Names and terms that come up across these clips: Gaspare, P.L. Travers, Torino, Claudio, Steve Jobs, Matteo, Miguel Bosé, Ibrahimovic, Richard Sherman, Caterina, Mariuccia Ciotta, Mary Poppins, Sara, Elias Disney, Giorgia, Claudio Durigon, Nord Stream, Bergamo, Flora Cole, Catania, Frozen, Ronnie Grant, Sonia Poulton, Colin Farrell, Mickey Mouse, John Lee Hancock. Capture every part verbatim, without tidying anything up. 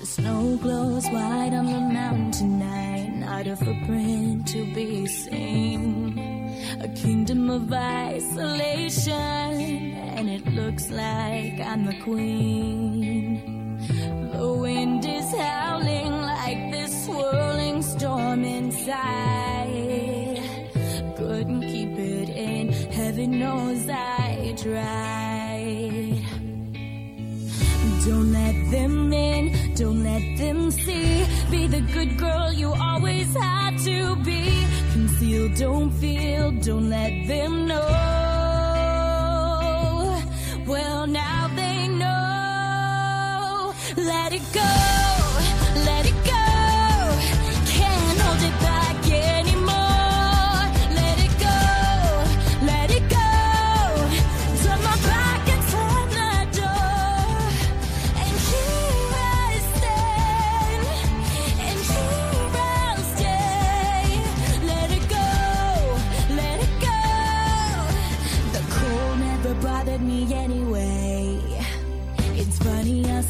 The snow glows white on the mountain tonight, not a footprint to be seen. A kingdom of isolation, and it looks like I'm the queen. The wind is howling like this swirling storm inside. Couldn't keep it in, heaven knows I tried. Don't let them in, don't let them see. Be the good girl you always had to be. Conceal, don't feel, don't let them know. Well, now they know. Let it go, let it go. Can't hold it back anymore.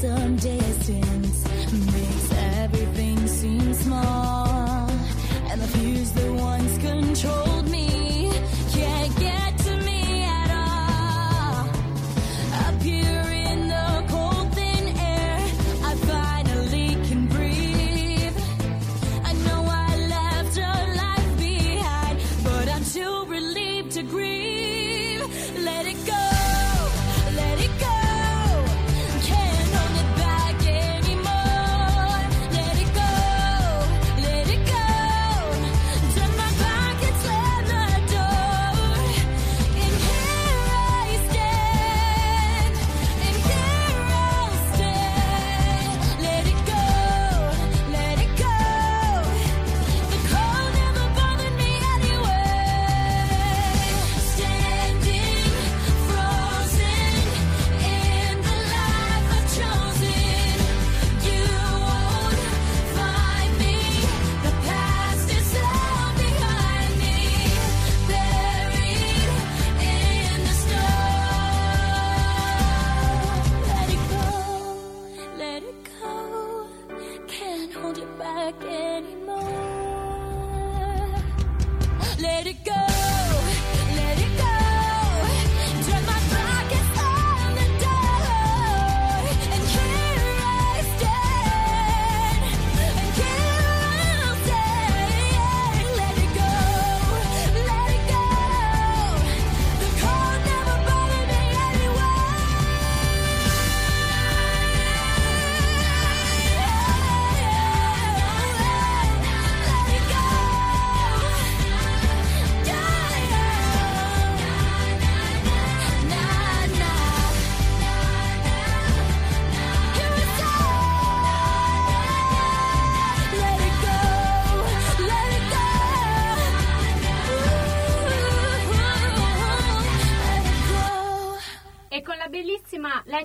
Some distance makes everything seem small, and the fears that once controlled me can't get to me at all. Up here in the cold thin air, I finally can breathe. I know I left a life behind, but I'm too relieved to grieve. Let it go. Let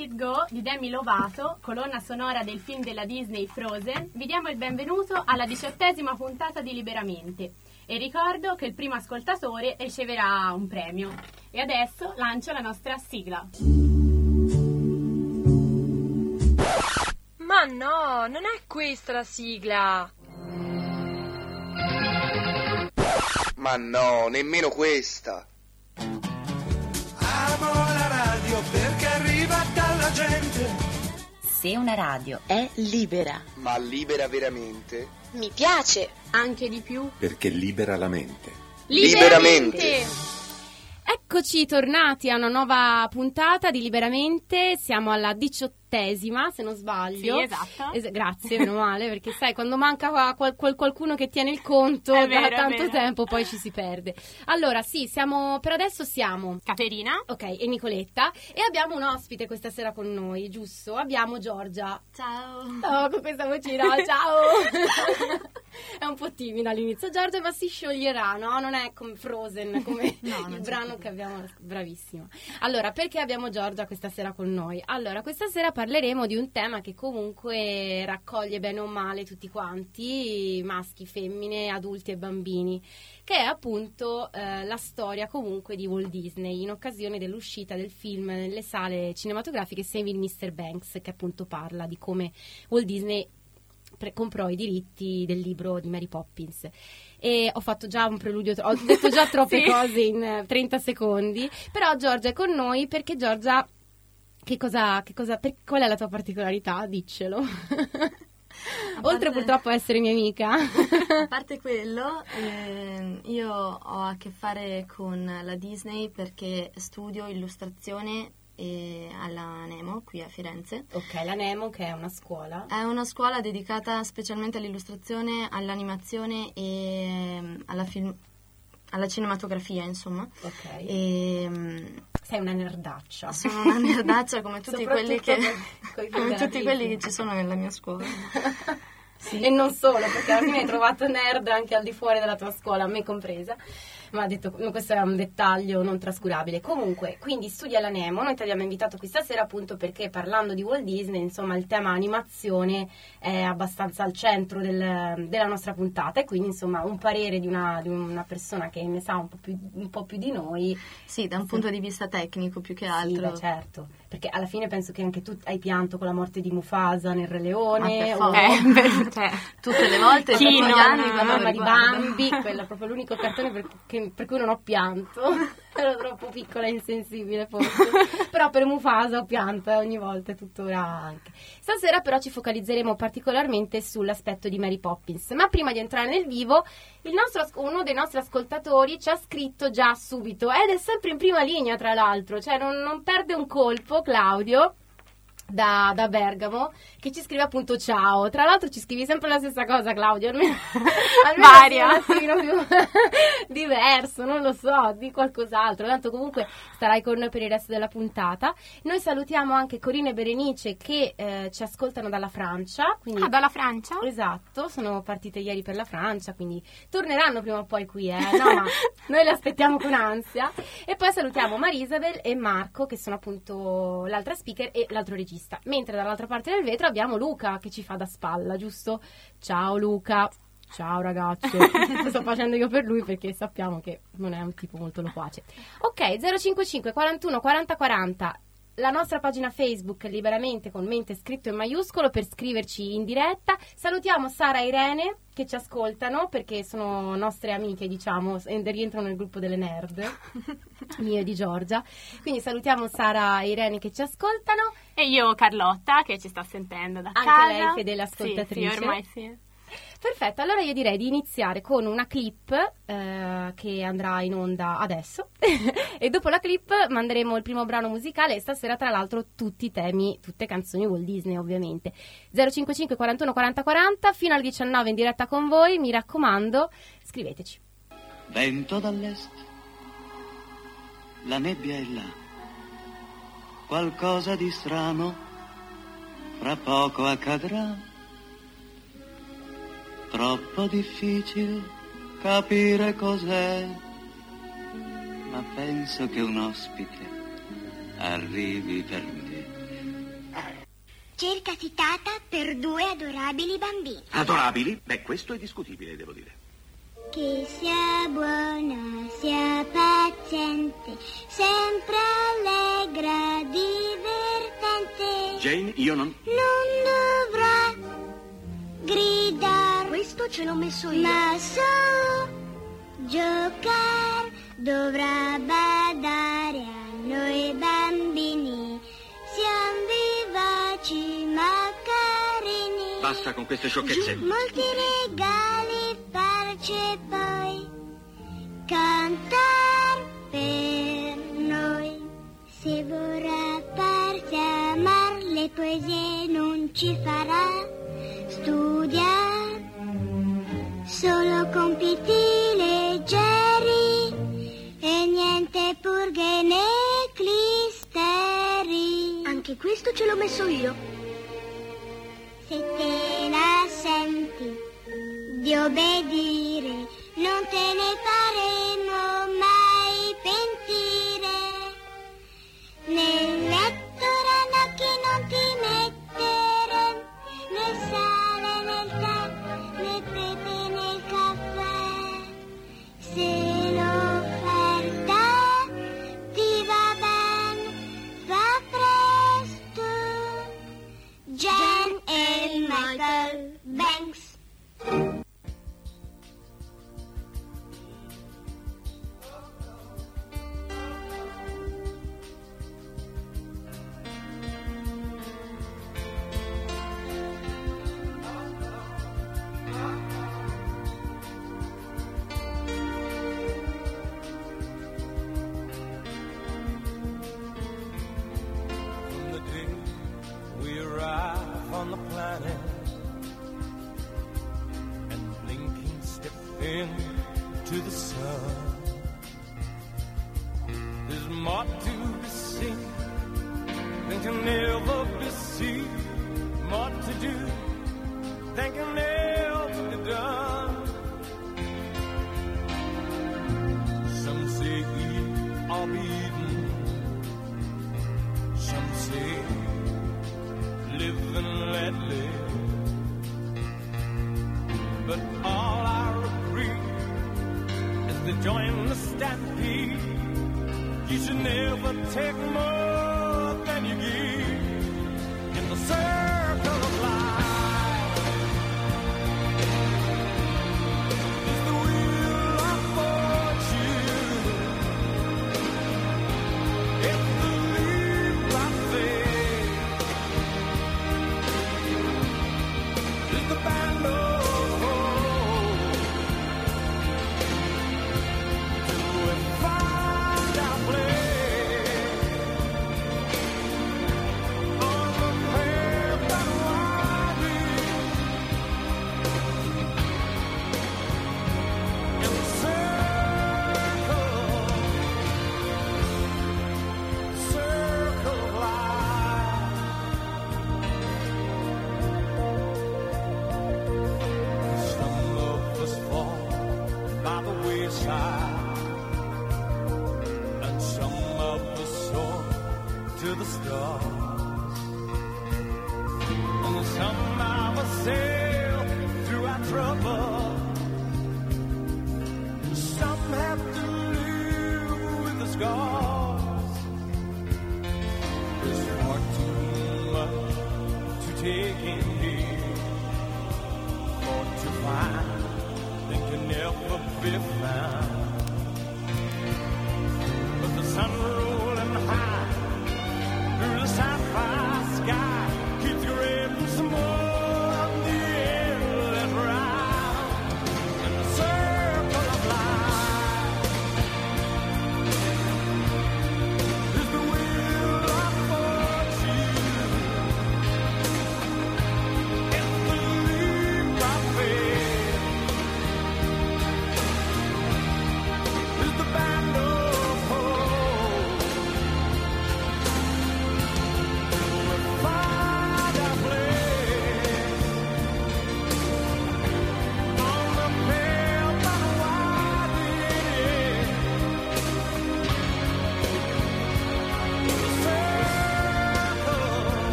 It Go di Demi Lovato, colonna sonora del film della Disney Frozen, vi diamo il benvenuto alla diciottesima puntata di Liberamente e ricordo che il primo ascoltatore riceverà un premio. E adesso lancio la nostra sigla. Ma no, non è questa la sigla! Ma no, nemmeno questa! Amo la radio perché arriva dalla gente. Se una radio è libera, ma libera veramente? Mi piace, anche di più, perché libera la mente. Liberamente, liberamente. Eccoci tornati a una nuova puntata di Liberamente, siamo alla diciottesima se non sbaglio. Sì, esatto. Es- grazie, meno male, perché sai quando manca qual- qual- qualcuno che tiene il conto è da vero, tanto tempo poi ci si perde. Allora sì, siamo per adesso siamo Caterina, ok, e Nicoletta, e abbiamo un ospite questa sera con noi, giusto? Abbiamo Giorgia. Ciao. Oh, con questa vocina, ciao. è un po' timida all'inizio Giorgia, ma si scioglierà, no? Non è come Frozen, come no, il brano che abbiamo. Bravissima. Allora, perché abbiamo Giorgia questa sera con noi? Allora, questa sera parleremo di un tema che comunque raccoglie bene o male tutti quanti, maschi, femmine, adulti e bambini, che è appunto eh, la storia comunque di Walt Disney in occasione dell'uscita del film nelle sale cinematografiche Saving mister Banks, che appunto parla di come Walt Disney pre- comprò i diritti del libro di Mary Poppins. E ho fatto già un preludio, ho detto già troppe sì. cose in trenta secondi, però Giorgia è con noi perché Giorgia, che cosa, che cosa per, qual è la tua particolarità? Diccelo. A parte, oltre purtroppo a essere mia amica, a parte quello, eh, io ho a che fare con la Disney perché studio illustrazione e alla Nemo qui a Firenze. Ok, la Nemo che è una scuola? È una scuola dedicata specialmente all'illustrazione, all'animazione e alla film... alla cinematografia, insomma. Ok. E, sei una nerdaccia. Sono una nerdaccia come tutti quelli che come, come tutti quelli che ci sono nella mia scuola. Sì. E non solo, perché alla fine hai trovato nerd anche al di fuori della tua scuola, me compresa. Ma detto, questo è un dettaglio non trascurabile. Comunque, quindi studia la Nemo. Noi ti abbiamo invitato questa sera appunto perché parlando di Walt Disney, insomma, il tema animazione è abbastanza al centro del, della nostra puntata. E quindi, insomma, un parere di una, di una persona che ne sa un po' più, un po' più di noi. Sì, da un punto di vista tecnico più che altro. Sì, beh, certo. Perché alla fine penso che anche tu hai pianto con la morte di Mufasa nel Re Leone. Ma per o... eh, cioè, tutte le volte. Chi non ha mamma di Bambi, quello è proprio l'unico cartone per, che, per cui non ho pianto. Ero troppo piccola e insensibile forse. Però per Mufasa ho pianto eh, ogni volta e tuttora anche. Stasera però ci focalizzeremo particolarmente sull'aspetto di Mary Poppins. Ma prima di entrare nel vivo, il nostro, uno dei nostri ascoltatori ci ha scritto già subito. Ed è sempre in prima linea tra l'altro, cioè non, non perde un colpo. Claudio da, da Bergamo, che ci scrive appunto ciao. Tra l'altro ci scrivi sempre la stessa cosa, Claudio, almeno, almeno varia, un attimino più diverso, non lo so, di qualcos'altro. Tanto comunque starai con noi per il resto della puntata. Noi salutiamo anche Corina e Berenice che eh, ci ascoltano dalla Francia, quindi... Ah, dalla Francia? Esatto, sono partite ieri per la Francia, quindi torneranno prima o poi qui, eh? No, ma noi le aspettiamo con ansia. E poi salutiamo Marisabel e Marco, che sono appunto l'altra speaker e l'altro regista. Mentre dall'altra parte del vetro abbiamo Luca che ci fa da spalla, giusto? Ciao Luca. Ciao ragazzo. Lo sto facendo io per lui perché sappiamo che non è un tipo molto loquace. Ok, zero cinquantacinque quarantuno quaranta quaranta, la nostra pagina Facebook liberamente con mente scritto in maiuscolo per scriverci in diretta. Salutiamo Sara e Irene che ci ascoltano perché sono nostre amiche, diciamo, e rientrano nel gruppo delle nerd mio e di Giorgia. Quindi salutiamo Sara e Irene che ci ascoltano. E io Carlotta che ci sta sentendo da anche casa. Anche lei fedele ascoltatrice. Sì, sì, ormai sì. Perfetto, allora io direi di iniziare con una clip eh, che andrà in onda adesso e dopo la clip manderemo il primo brano musicale e stasera tra l'altro tutti i temi, tutte canzoni Walt Disney ovviamente. Zero cinquantacinque quarantuno quaranta quaranta fino alle diciannove in diretta con voi, mi raccomando, scriveteci. Vento dall'est, la nebbia è là, qualcosa di strano fra poco accadrà. Troppo difficile capire cos'è, ma penso che un ospite arrivi per me. Cerca citata per due adorabili bambini. Adorabili? Beh, questo è discutibile, devo dire. Che sia buona, sia paziente, sempre allegra, divertente. Jane, io non... Non dovrà gridar, questo ce l'ho messo io. Ma solo giocare dovrà badare a noi bambini. Siamo vivaci ma carini. Basta con queste sciocchezze. Gi- molti regali farci e poi cantar per noi. Se vorrà farci amar le poesie non ci farà. Studia solo compiti leggeri e niente purghe né clisteri. Anche questo ce l'ho messo io. Se te la senti, Dio obbedire, non te ne faremo mai pentire. Nel letto ranocchi non ti mettere, né sale nel tè, né pepe nel caffè. Se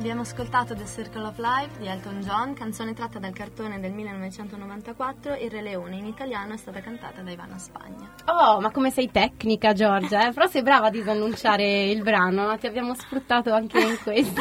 Abbiamo ascoltato The Circle of Life di Elton John, canzone tratta dal cartone del millenovecentonovantaquattro, Il Re Leone, in italiano è stata cantata da Ivana Spagna. Oh, ma come sei tecnica, Giorgia, eh? Però sei brava a disannunciare il brano, ti abbiamo sfruttato anche in questo.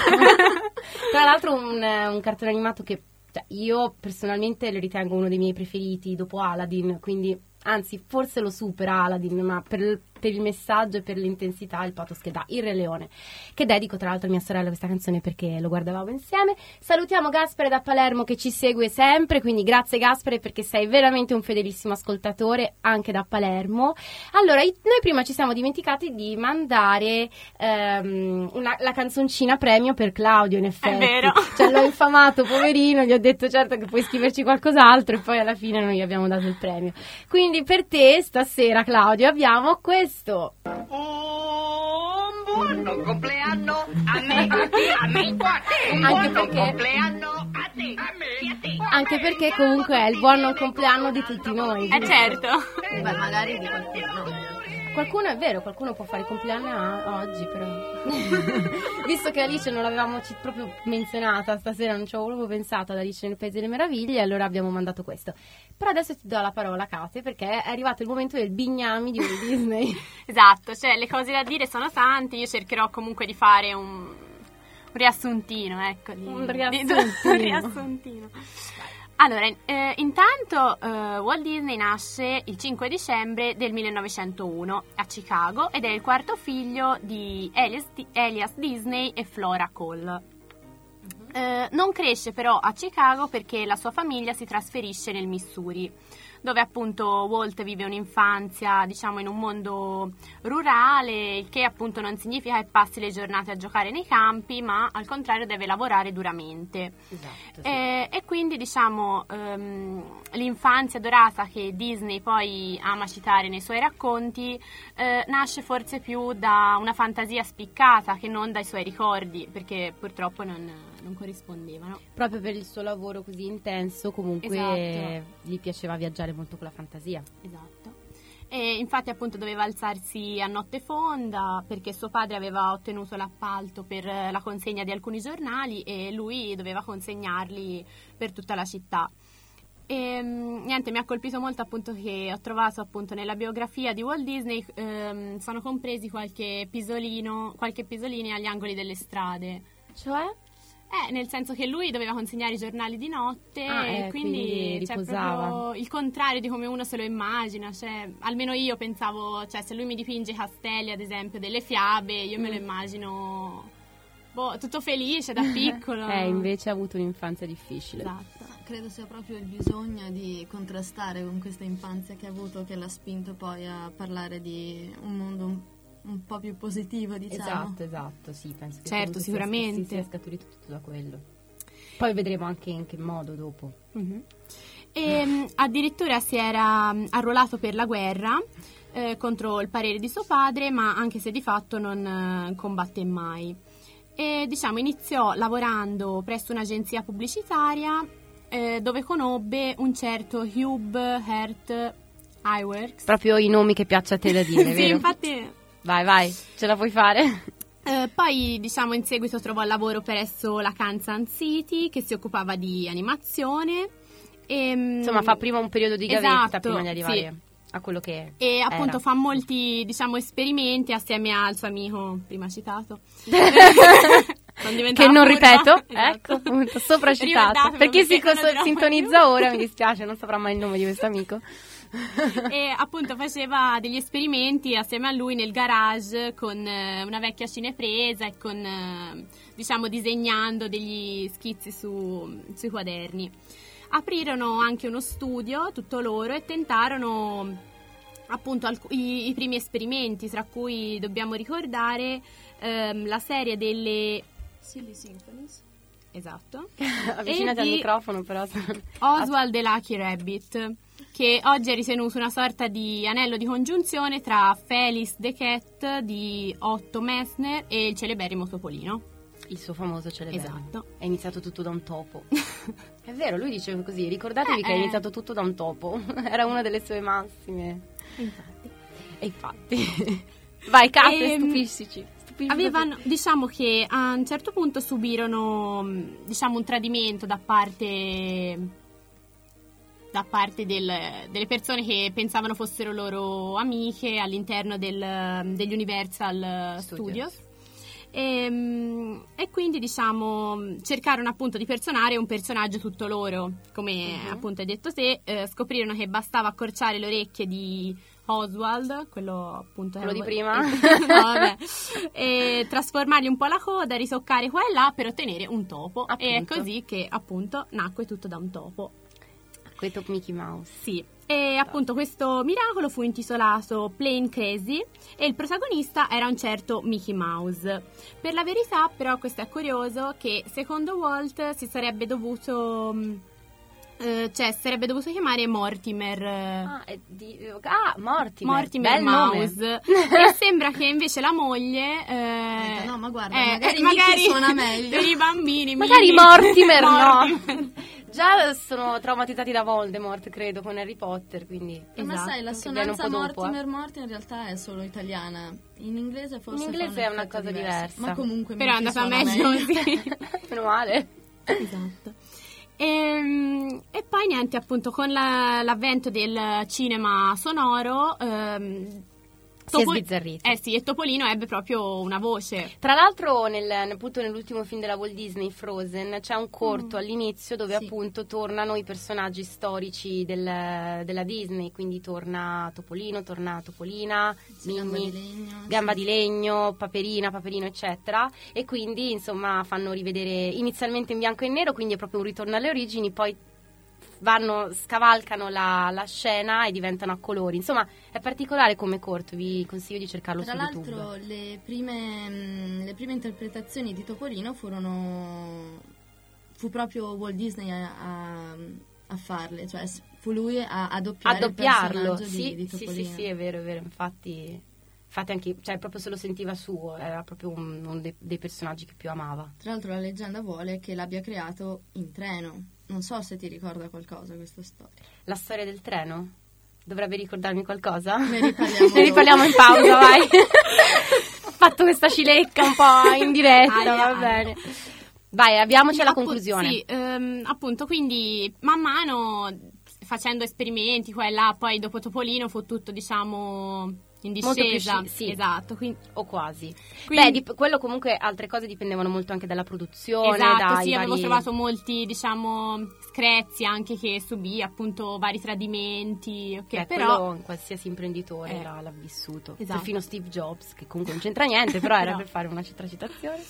Tra l'altro un, un cartone animato che cioè, io personalmente lo ritengo uno dei miei preferiti dopo Aladdin, quindi anzi forse lo supera Aladdin, ma per, per il messaggio e per l'intensità, il pathos che dà, Il Re Leone, che dedico tra l'altro a mia sorella questa canzone perché lo guardavamo insieme. Salutiamo Gaspare da Palermo che ci segue sempre, quindi grazie Gaspare perché sei veramente un fedelissimo ascoltatore anche da Palermo. Allora i, noi prima ci siamo dimenticati di mandare ehm, una, la canzoncina premio per Claudio, in effetti è vero, cioè, l'ho infamato poverino, gli ho detto certo che puoi scriverci qualcos'altro e poi alla fine non gli abbiamo dato il premio, quindi per te stasera Claudio abbiamo questo. Un buon compleanno a me, a te, a me, a te. Un anche buon perché, compleanno a te, a me, a te. Anche perché comunque è il buon compleanno di tutti noi. Eh certo. Beh, magari di qualcuno. Qualcuno è vero, qualcuno può fare il compleanno a oggi però. Visto che Alice non l'avevamo proprio menzionata stasera, non ci avevo proprio pensato ad Alice nel Paese delle Meraviglie, allora abbiamo mandato questo. Però adesso ti do la parola, Kate, perché è arrivato il momento del bignami di Walt Disney. Esatto, cioè le cose da dire sono tante, io cercherò comunque di fare un, un riassuntino, ecco. Di, un riassuntino. Di, un riassuntino. Allora, eh, intanto eh, Walt Disney nasce il cinque dicembre del millenovecentouno a Chicago ed è il quarto figlio di Elias, Elias Disney e Flora Cole. Eh, non cresce però a Chicago perché la sua famiglia si trasferisce nel Missouri, dove appunto Walt vive un'infanzia diciamo in un mondo rurale, il che appunto non significa che passi le giornate a giocare nei campi, ma al contrario deve lavorare duramente. Esatto, sì. eh, e quindi diciamo ehm, l'infanzia dorata che Disney poi ama citare nei suoi racconti eh, nasce forse più da una fantasia spiccata che non dai suoi ricordi, perché purtroppo non... non corrispondevano. Proprio per il suo lavoro così intenso comunque esatto. Gli piaceva viaggiare molto con la fantasia. Esatto. E infatti appunto doveva alzarsi a notte fonda perché suo padre aveva ottenuto l'appalto per la consegna di alcuni giornali e lui doveva consegnarli per tutta la città. E, niente, mi ha colpito molto appunto che ho trovato appunto nella biografia di Walt Disney ehm, sono compresi qualche pisolino, qualche pisolini agli angoli delle strade. Cioè? Eh, nel senso che lui doveva consegnare i giornali di notte ah, e eh, quindi, quindi cioè, proprio il contrario di come uno se lo immagina, cioè, almeno io pensavo, cioè, se lui mi dipinge i castelli ad esempio delle fiabe io mm. me lo immagino boh, tutto felice da piccolo. Eh, invece ha avuto un'infanzia difficile. Esatto. Credo sia proprio il bisogno di contrastare con questa infanzia che ha avuto che l'ha spinto poi a parlare di un mondo un un po' più positivo, diciamo. Esatto, esatto, sì, penso che certo, sicuramente sia scaturito tutto da quello. Poi vedremo anche in che modo dopo. Mm-hmm. E, addirittura si era arruolato per la guerra eh, contro il parere di suo padre, ma anche se di fatto non eh, combatté mai. E diciamo iniziò lavorando presso un'agenzia pubblicitaria eh, dove conobbe un certo Hugh Hurt Iwerks. Proprio i nomi che piaccia a te da dire, sì, vero? Infatti vai, vai, ce la puoi fare. Eh, poi, diciamo, in seguito trovò lavoro presso la Kansas City, che si occupava di animazione. E, Insomma, fa prima un periodo di gavetta, esatto, prima di arrivare sì. a quello che è. E era. Appunto fa molti, diciamo, esperimenti assieme al suo amico, prima citato. Che non ripeto, esatto. Ecco, appunto, sopra citato. Per chi si sintonizza ora, mi dispiace, non saprà mai il nome di questo amico. E appunto faceva degli esperimenti assieme a lui nel garage con una vecchia cinepresa e con diciamo disegnando degli schizzi su, sui quaderni. Aprirono anche uno studio tutto loro e tentarono appunto alc- i, i primi esperimenti, tra cui dobbiamo ricordare ehm, la serie delle Silly Symphonies. Esatto. Avvicinati al microfono però. Oswald e Lucky Rabbit, che oggi è ritenuto una sorta di anello di congiunzione tra Felice the Cat di Otto Messner e il celeberrimo Topolino. Il suo famoso celeberrimo. Esatto. È iniziato tutto da un topo. È vero, lui diceva così, ricordatevi eh, che è iniziato tutto da un topo. Era una delle sue massime. Infatti. E infatti. Vai, Kate, stupiscici. avevano, diciamo che a un certo punto subirono, diciamo, un tradimento da parte da parte del, delle persone che pensavano fossero loro amiche all'interno del, degli Universal Studios, Studios. E, e quindi, diciamo, cercarono appunto di personare un personaggio tutto loro, come uh-huh. appunto hai detto te. Eh, scoprirono che bastava accorciare le orecchie di Oswald, quello appunto quello di prima, no, vabbè. E trasformargli un po' la coda, ritoccare qua e là per ottenere un topo, appunto. E è così che appunto nacque tutto da un topo, quel Top Mickey Mouse. Sì. E appunto questo miracolo fu intitolato Plain Crazy e il protagonista era un certo Mickey Mouse. Per la verità, però, questo è curioso, che secondo Walt si sarebbe dovuto eh, cioè sarebbe dovuto chiamare Mortimer ah, di, ah Mortimer, Mortimer bel Mouse e sembra che invece la moglie eh, no, ma guarda, eh, magari, magari suona meglio per i bambini, magari Mortimer, Mortimer no già sono traumatizzati da Voldemort, credo, con Harry Potter, quindi esatto. Ma sai, l'assonanza Mortimer Mortimer in realtà è solo italiana, in inglese forse in inglese è una cosa diversa, diversa. Ma comunque però è andata meglio, sì. Meno male, esatto. E, e poi niente, appunto con la, l'avvento del cinema sonoro ehm, si è sbizzarrito. Eh sì, e Topolino ebbe proprio una voce. Tra l'altro nel, appunto nell'ultimo film della Walt Disney, Frozen, c'è un corto mm. all'inizio dove sì. appunto tornano i personaggi storici del, della Disney, quindi torna Topolino, torna Topolina, sì, Minnie, Gamba di Legno, Gamba sì. di Legno, Paperina, Paperino eccetera, e quindi insomma fanno rivedere inizialmente in bianco e nero, quindi è proprio un ritorno alle origini, poi vanno, scavalcano la, la scena e diventano a colori. Insomma, è particolare come corto, vi consiglio di cercarlo su YouTube. Tra l'altro le prime, le prime interpretazioni di Topolino furono fu proprio Walt Disney a, a, a farle, cioè fu lui a, a doppiare a doppiarlo, il personaggio sì, di, di Topolino. Sì, sì, sì, è vero, è vero, infatti... Infatti anche, cioè proprio se lo sentiva suo, era proprio un, uno dei, dei personaggi che più amava. Tra l'altro la leggenda vuole che l'abbia creato in treno. Non so se ti ricorda qualcosa questa storia. La storia del treno? Dovrebbe ricordarmi qualcosa? Ne riparliamo, ne riparliamo in pausa, vai. Ho fatto questa cilecca un po' in diretta, ah, va bene. Vai, abbiamoci alla conclusione. Sì, ehm, appunto, quindi man mano facendo esperimenti qua e là, poi dopo Topolino fu tutto, diciamo... in discesa, molto più, sì, esatto, quindi, o quasi. Quindi, beh, dip- quello comunque altre cose dipendevano molto anche dalla produzione. Esatto, dai sì, avevo vari... trovato molti, diciamo, screzi anche che subì appunto vari tradimenti. Okay, beh, però qualsiasi imprenditore eh, l'ha, l'ha vissuto. Esatto. Perfino Steve Jobs, che comunque non c'entra niente, però era no. per fare una citazione.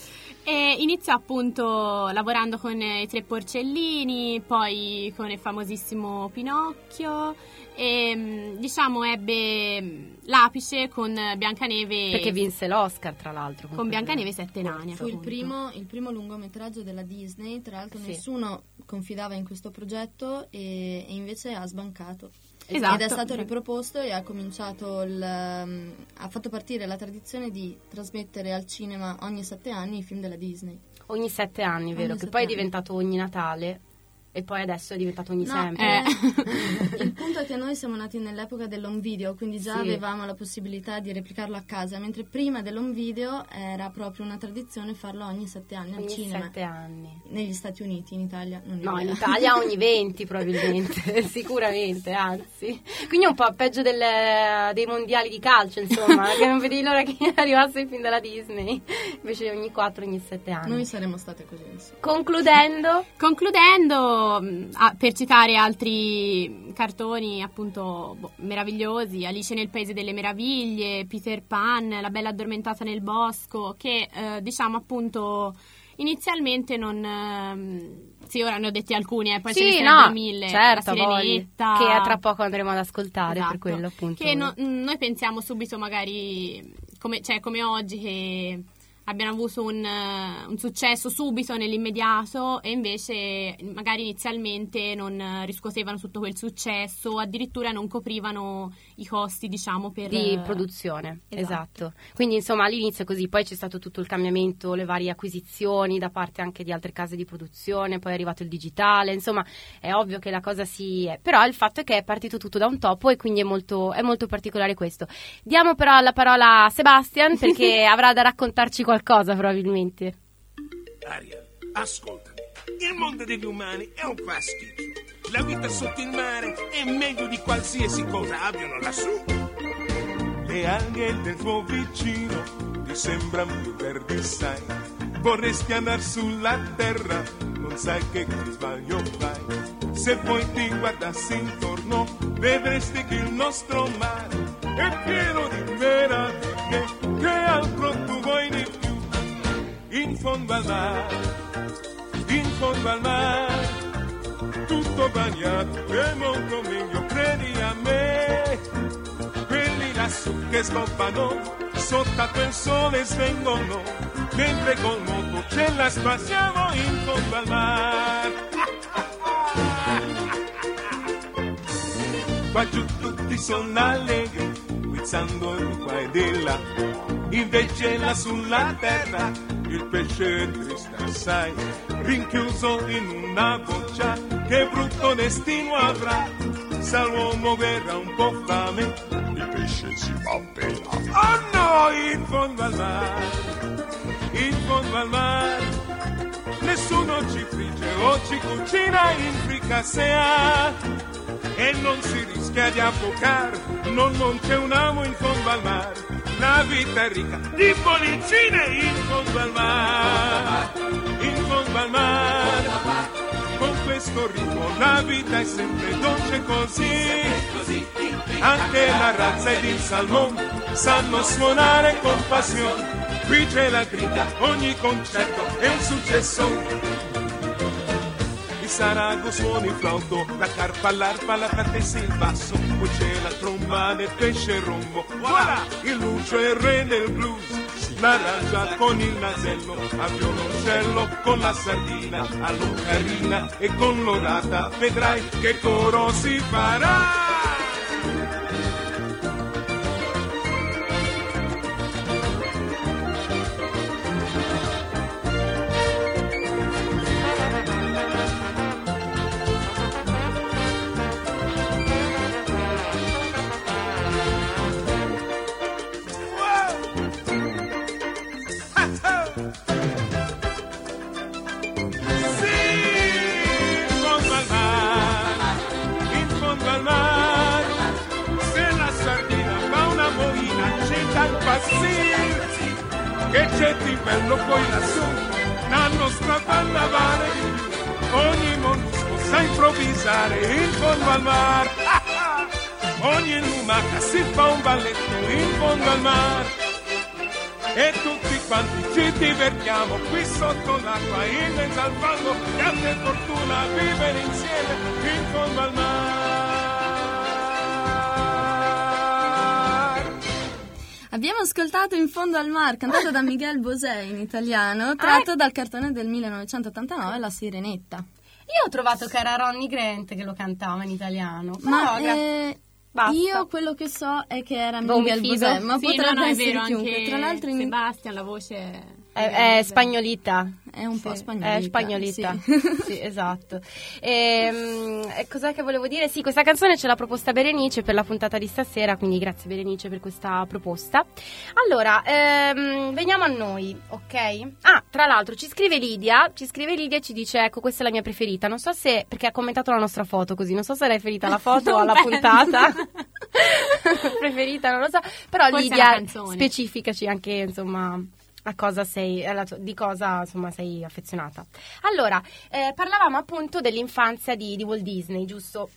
E iniziò appunto lavorando con i tre porcellini, poi con il famosissimo Pinocchio. E diciamo ebbe l'apice con Biancaneve, perché vinse l'Oscar tra l'altro con Biancaneve e Sette Nani. Fu il primo, il primo lungometraggio della Disney, tra l'altro sì. nessuno confidava in questo progetto e, e invece ha sbancato. Esatto. Ed è stato riproposto e ha cominciato il, ha fatto partire la tradizione di trasmettere al cinema ogni sette anni i film della Disney. Ogni sette anni, vero? Ogni che poi anni. È diventato ogni Natale. E poi adesso è diventato ogni no, sempre. Eh. Il punto è che noi siamo nati nell'epoca dell'home video, quindi già sì. avevamo la possibilità di replicarlo a casa, mentre prima dell'home video era proprio una tradizione farlo ogni sette anni ogni al cinema. Ogni sette anni. Negli Stati Uniti, in Italia non No, era. In Italia ogni venti probabilmente, sicuramente, anzi. Quindi è un po' peggio del, dei mondiali di calcio, insomma, che non vedi l'ora che arrivasse il film della Disney, invece ogni quattro, ogni sette anni. Noi saremmo state così. Insomma. Concludendo, concludendo Ah, per citare altri cartoni appunto boh, meravigliosi, Alice nel Paese delle Meraviglie, Peter Pan, La Bella Addormentata nel Bosco, che eh, diciamo appunto inizialmente non ehm, sì, ora ne ho detti alcuni eh, poi sì, ce ne saranno no, mille, certo, La Sirenetta, che tra poco andremo ad ascoltare, esatto, per quello appunto che no, noi pensiamo subito magari come, cioè, come oggi che abbiano avuto un, un successo subito nell'immediato e invece magari inizialmente non riscuotevano tutto quel successo, addirittura non coprivano i costi, diciamo, per di produzione. Esatto, esatto. Quindi insomma all'inizio è così, poi c'è stato tutto il cambiamento, le varie acquisizioni da parte anche di altre case di produzione, poi è arrivato il digitale, insomma è ovvio che la cosa si è, però il fatto è che è partito tutto da un topo e quindi è molto, è molto particolare questo. Diamo però la parola a Sebastian perché avrà da raccontarci qualcosa cosa probabilmente. Ariel, ascoltami. Il mondo degli umani è un pasticcio. La vita sotto il mare è meglio di qualsiasi cosa abbiano lassù. Le alghe del tuo vicino ti sembrano più verdi, sai. Vorresti andare sulla terra, non sai che sbaglio fai. Se poi ti guardassi intorno, vedresti che il nostro mare è pieno di meraviglie. Che altro tu vuoi di più? In fondo al mare, in fondo al mare, tutto bagnato è molto meglio, credi a me. Quelli lassù che scoppano, sotto a quel sole svengono, mentre col moto ce la spassiamo in fondo al mare. Qua giù tutti sono allegri, guizzando il qua e di là, invece là sulla terra il pesce è triste assai, rinchiuso in una boccia, che brutto destino avrà. Se l'uomo verrà un po' fame, il pesce si fa bella. Oh no, in fondo al mare, in fondo al mare, nessuno ci frigge o ci cucina in fricassea, e non si rischia di affocare, non, non c'è un amo in fondo al mare. La vita è ricca di bollicine in fondo al mare, in fondo al mare. Con questo ritmo la vita è sempre dolce così. Anche la razza ed il salmone sanno suonare con passione. Qui c'è la grinta, ogni concerto è un successo. Sarago suona il flauto, la carpa, l'arpa, la frattessa e il basso, poi c'è la tromba del pesce e rombo, voilà, il lucio è il re del blues, l'arancia con il nasello, a violoncello con la sardina, all'ocarina e con l'orata, vedrai che coro si farà. Che c'è di bello poi lassù, la nostra palla vale, ogni mollusco sa improvvisare in fondo al mare, ogni lumaca si fa un balletto in fondo al mare, e tutti quanti ci divertiamo qui sotto l'acqua, in mezzo al fango, grande fortuna vivere insieme in fondo al mare. Abbiamo ascoltato In fondo al mar, cantato da Miguel Bosé in italiano, tratto dal cartone del millenovecentottantanove, La Sirenetta. Io ho trovato che era Ronnie Grant che lo cantava in italiano. Ma no, eh, io quello che so è che era Don Miguel Bosé, ma sì, potrebbe no, essere vero, chiunque. Anche tra l'altro in... Sebastian, la voce è, è spagnolita. È un sì, po' spagnolita. È spagnolita, sì, sì, esatto. E, e cos'è che volevo dire? Sì, questa canzone ce l'ha proposta Berenice per la puntata di stasera, quindi grazie Berenice per questa proposta. Allora, ehm, veniamo a noi, ok? Ah, tra l'altro ci scrive Lidia, ci scrive Lidia e ci dice, ecco, questa è la mia preferita. Non so se, perché ha commentato la nostra foto così, non so se l'hai preferita la foto o alla puntata. Preferita, non lo so. Però forse Lidia, specificaci anche, insomma... A cosa sei, alla, di cosa insomma sei affezionata. Allora, eh, parlavamo appunto dell'infanzia di, di Walt Disney, giusto?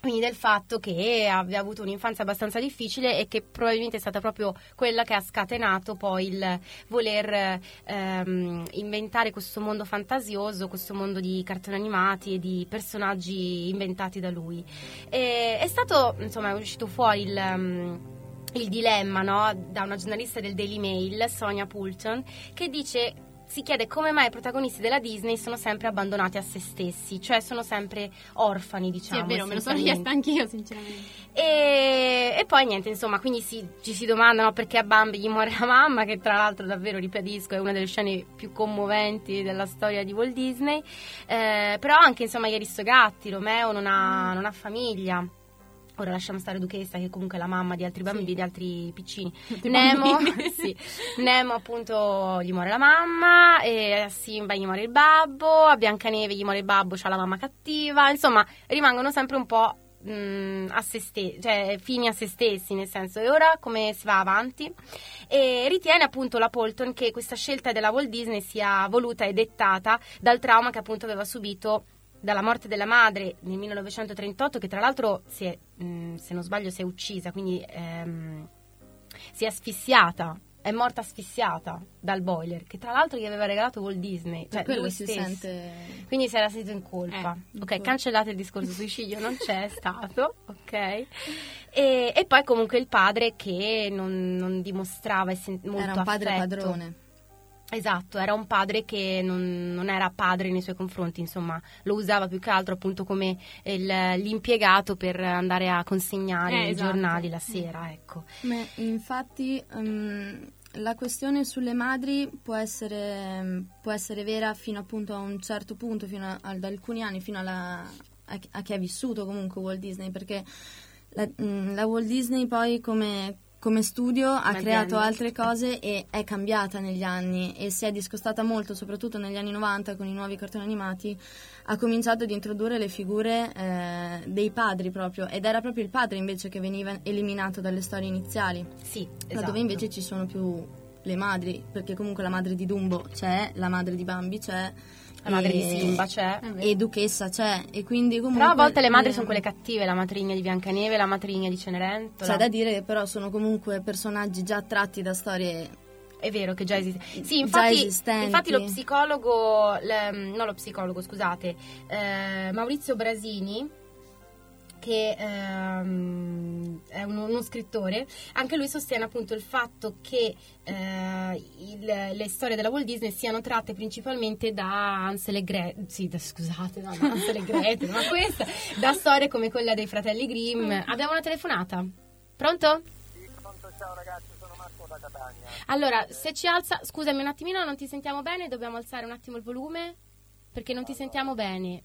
Quindi del fatto che abbia avuto un'infanzia abbastanza difficile e che probabilmente è stata proprio quella che ha scatenato poi il voler ehm, inventare questo mondo fantasioso, questo mondo di cartoni animati e di personaggi inventati da lui. E, è stato, insomma, è uscito fuori il... Um, il dilemma, no, da una giornalista del Daily Mail, Sonia Poulton, che dice, si chiede come mai i protagonisti della Disney sono sempre abbandonati a se stessi, cioè sono sempre orfani, diciamo. Sì, è vero, me lo sono chiesta anch'io, sinceramente. E, e poi niente, insomma, quindi si, ci si domandano perché a Bambi gli muore la mamma, che tra l'altro davvero, ribadisco, è una delle scene più commoventi della storia di Walt Disney, eh, però anche, insomma, gli Aristogatti, Romeo non ha, non ha famiglia. Ora lasciamo stare Duchessa, che comunque è la mamma di altri bambini, sì, di altri piccini. Altri Nemo, sì. Nemo appunto gli muore la mamma, e a Simba gli muore il babbo, a Biancaneve gli muore il babbo, c'ha la mamma cattiva. Insomma, rimangono sempre un po' mh, a se stessi, cioè fini a se stessi, nel senso. E ora come si va avanti? E ritiene appunto la Poulton che questa scelta della Walt Disney sia voluta e dettata dal trauma che appunto aveva subito dalla morte della madre nel millenovecentotrentotto, che tra l'altro si è, mh, se non sbaglio si è uccisa, quindi ehm, si è asfissiata, è morta asfissiata dal boiler, che tra l'altro gli aveva regalato Walt Disney, cioè lui si stesso. Sente... quindi si era sentito in colpa. Eh, ok, cancellate il discorso suicidio, non c'è stato, ok? E, e poi comunque il padre che non, non dimostrava molto affetto. Era un padre affetto. Padrone. Esatto, era un padre che non, non era padre nei suoi confronti, insomma, lo usava più che altro appunto come il, l'impiegato per andare a consegnare eh, i esatto. giornali la sera, ecco. Beh, infatti um, la questione sulle madri può essere, può essere vera fino appunto a un certo punto, fino a, ad alcuni anni, fino alla, a, a chi ha vissuto comunque Walt Disney, perché la, la Walt Disney poi come... come studio ha Mantieni. creato altre cose e è cambiata negli anni e si è discostata molto, soprattutto negli anni novanta con i nuovi cartoni animati. Ha cominciato ad introdurre le figure eh, dei padri proprio, ed era proprio il padre invece che veniva eliminato dalle storie iniziali. Sì, esatto. Dove invece ci sono più le madri, perché comunque la madre di Dumbo c'è, la madre di Bambi c'è, la madre di Simba c'è, e Duchessa c'è, e quindi comunque. Però a volte le madri ehm... sono quelle cattive, la matrigna di Biancaneve, la matrigna di Cenerentola. C'è da dire che però sono comunque personaggi già tratti da storie. È vero che già esiste. Sì, infatti, già esistenti. Infatti lo psicologo, no lo psicologo, scusate, eh, Maurizio Brasini, che ehm, è uno, uno scrittore, anche lui sostiene appunto il fatto che eh, il, le storie della Walt Disney siano tratte principalmente da Ansel e Gretel, sì, da, scusate, no, da Ansel e Gretel, ma questa, da storie come quella dei fratelli Grimm. Abbiamo una telefonata. Pronto? Sì, pronto, ciao ragazzi, sono Marco da Catania. Allora, se ci alza, scusami un attimino, non ti sentiamo bene, dobbiamo alzare un attimo il volume, perché non ti sentiamo bene.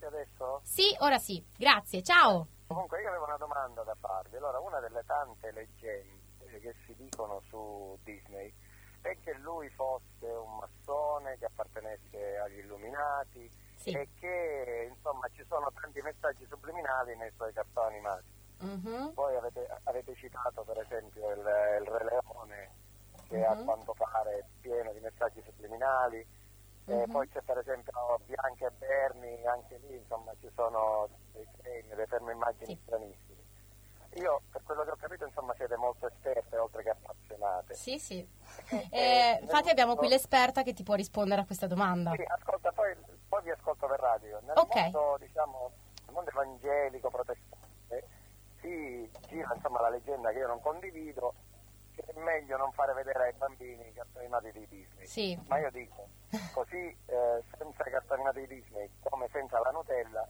Adesso? Sì, ora sì, grazie, ciao. Comunque io avevo una domanda da farvi. Allora, una delle tante leggende che si dicono su Disney è che lui fosse un massone, che appartenesse agli Illuminati, sì, e che insomma ci sono tanti messaggi subliminali nei suoi cartoni animati. Uh-huh. Poi avete, avete citato per esempio il, il Re Leone, che uh-huh. a quanto pare è pieno di messaggi subliminali. E poi c'è per esempio Bianca e Bernie, anche lì insomma ci sono dei frame, delle ferme immagini, sì, stranissime. Io per quello che ho capito insomma siete molto esperte oltre che appassionate. Sì, sì. E, eh, infatti nel... abbiamo qui l'esperta che ti può rispondere a questa domanda. Sì, ascolta, poi, poi vi ascolto per radio. Nel okay. mondo, diciamo, nel mondo evangelico, protestante, si gira insomma la leggenda che io non condivido, che è meglio non fare vedere ai bambini i cartoni animati di Disney. Sì. Ma io dico, così eh, senza i cartoni animati di Disney, come senza la Nutella,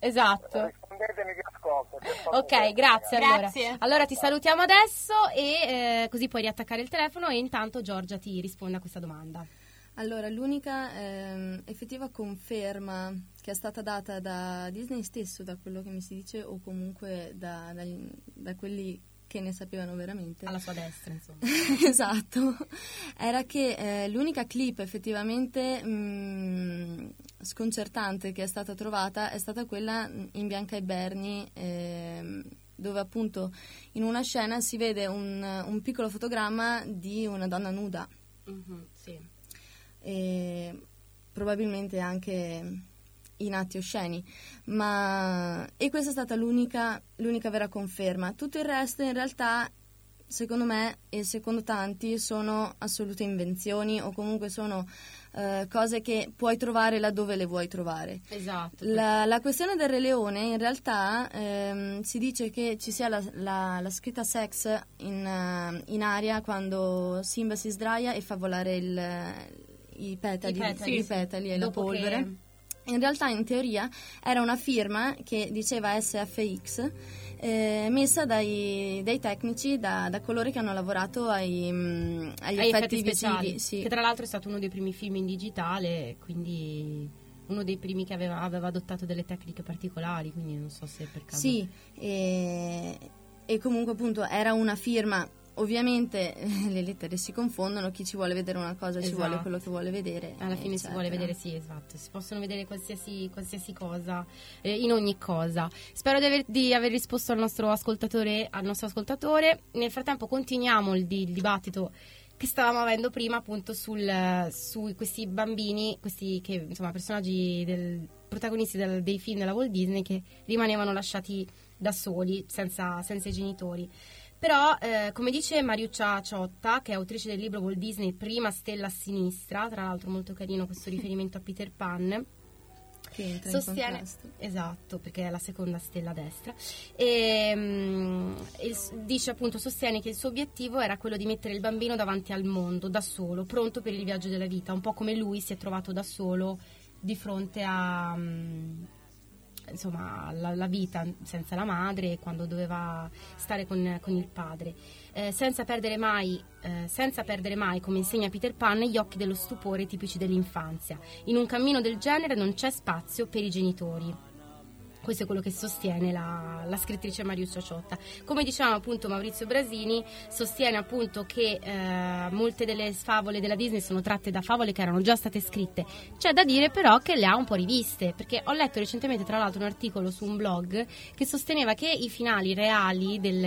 esatto. Rispondetemi, vi ascolto. Ok, grazie. Allora, grazie. Allora ti salutiamo adesso e eh, così puoi riattaccare il telefono e intanto Giorgia ti risponde a questa domanda. Allora, l'unica eh, effettiva conferma che è stata data da Disney stesso, da quello che mi si dice, o comunque da, da, da quelli che ne sapevano veramente, alla sua destra, insomma. Esatto. Era che eh, l'unica clip effettivamente mh, sconcertante che è stata trovata è stata quella in Bianca e Bernie, eh, dove appunto in una scena si vede un, un piccolo fotogramma di una donna nuda. Mm-hmm, sì. E probabilmente anche in atti osceni, ma e questa è stata l'unica l'unica vera conferma. Tutto il resto in realtà secondo me e secondo tanti sono assolute invenzioni, o comunque sono eh, cose che puoi trovare laddove le vuoi trovare. Esatto. La, la questione del Re Leone, in realtà ehm, si dice che ci sia la, la, la scritta sex in, in aria quando Simba si sdraia e fa volare il, i petali, I petali, i petali sì. e dopo la polvere. Che... In realtà, in teoria, era una firma che diceva S F X, eh, messa dai, dai tecnici, da, da coloro che hanno lavorato ai, mh, agli ai effetti, effetti speciali, sì. Che tra l'altro è stato uno dei primi film in digitale, quindi... uno dei primi che aveva, aveva adottato delle tecniche particolari, quindi non so se per caso... Sì, e, e comunque appunto era una firma... Ovviamente le lettere si confondono, chi ci vuole vedere una cosa, esatto, ci vuole quello che vuole vedere. Alla fine eccetera. Si vuole vedere, sì, esatto, si possono vedere qualsiasi, qualsiasi cosa, eh, in ogni cosa. Spero di aver, di aver risposto al nostro ascoltatore, al nostro ascoltatore. Nel frattempo continuiamo il, il dibattito che stavamo avendo prima, appunto, sul, su questi bambini, questi che insomma personaggi del, protagonisti del, dei film della Walt Disney che rimanevano lasciati da soli, senza, senza i genitori. Però, eh, come dice Mariuccia Ciotta, che è autrice del libro Walt Disney, Prima stella a sinistra, tra l'altro molto carino questo riferimento a Peter Pan, che entra sostiene, in contrasto. Esatto, perché è la seconda stella a destra, e, mm, il, dice appunto, sostiene che il suo obiettivo era quello di mettere il bambino davanti al mondo, da solo, pronto per il viaggio della vita, un po' come lui si è trovato da solo di fronte a... Mm, insomma la, la vita senza la madre, quando doveva stare con, con il padre, eh, senza perdere mai eh, senza perdere mai come insegna Peter Pan, gli occhi dello stupore tipici dell'infanzia. In un cammino del genere non c'è spazio per i genitori. Questo è quello che sostiene la, la scrittrice Mariuccia Ciotta. Come dicevamo appunto, Maurizio Brasini sostiene appunto che eh, molte delle favole della Disney sono tratte da favole che erano già state scritte. C'è da dire però che le ha un po' riviste, perché ho letto recentemente tra l'altro un articolo su un blog che sosteneva che i finali reali del,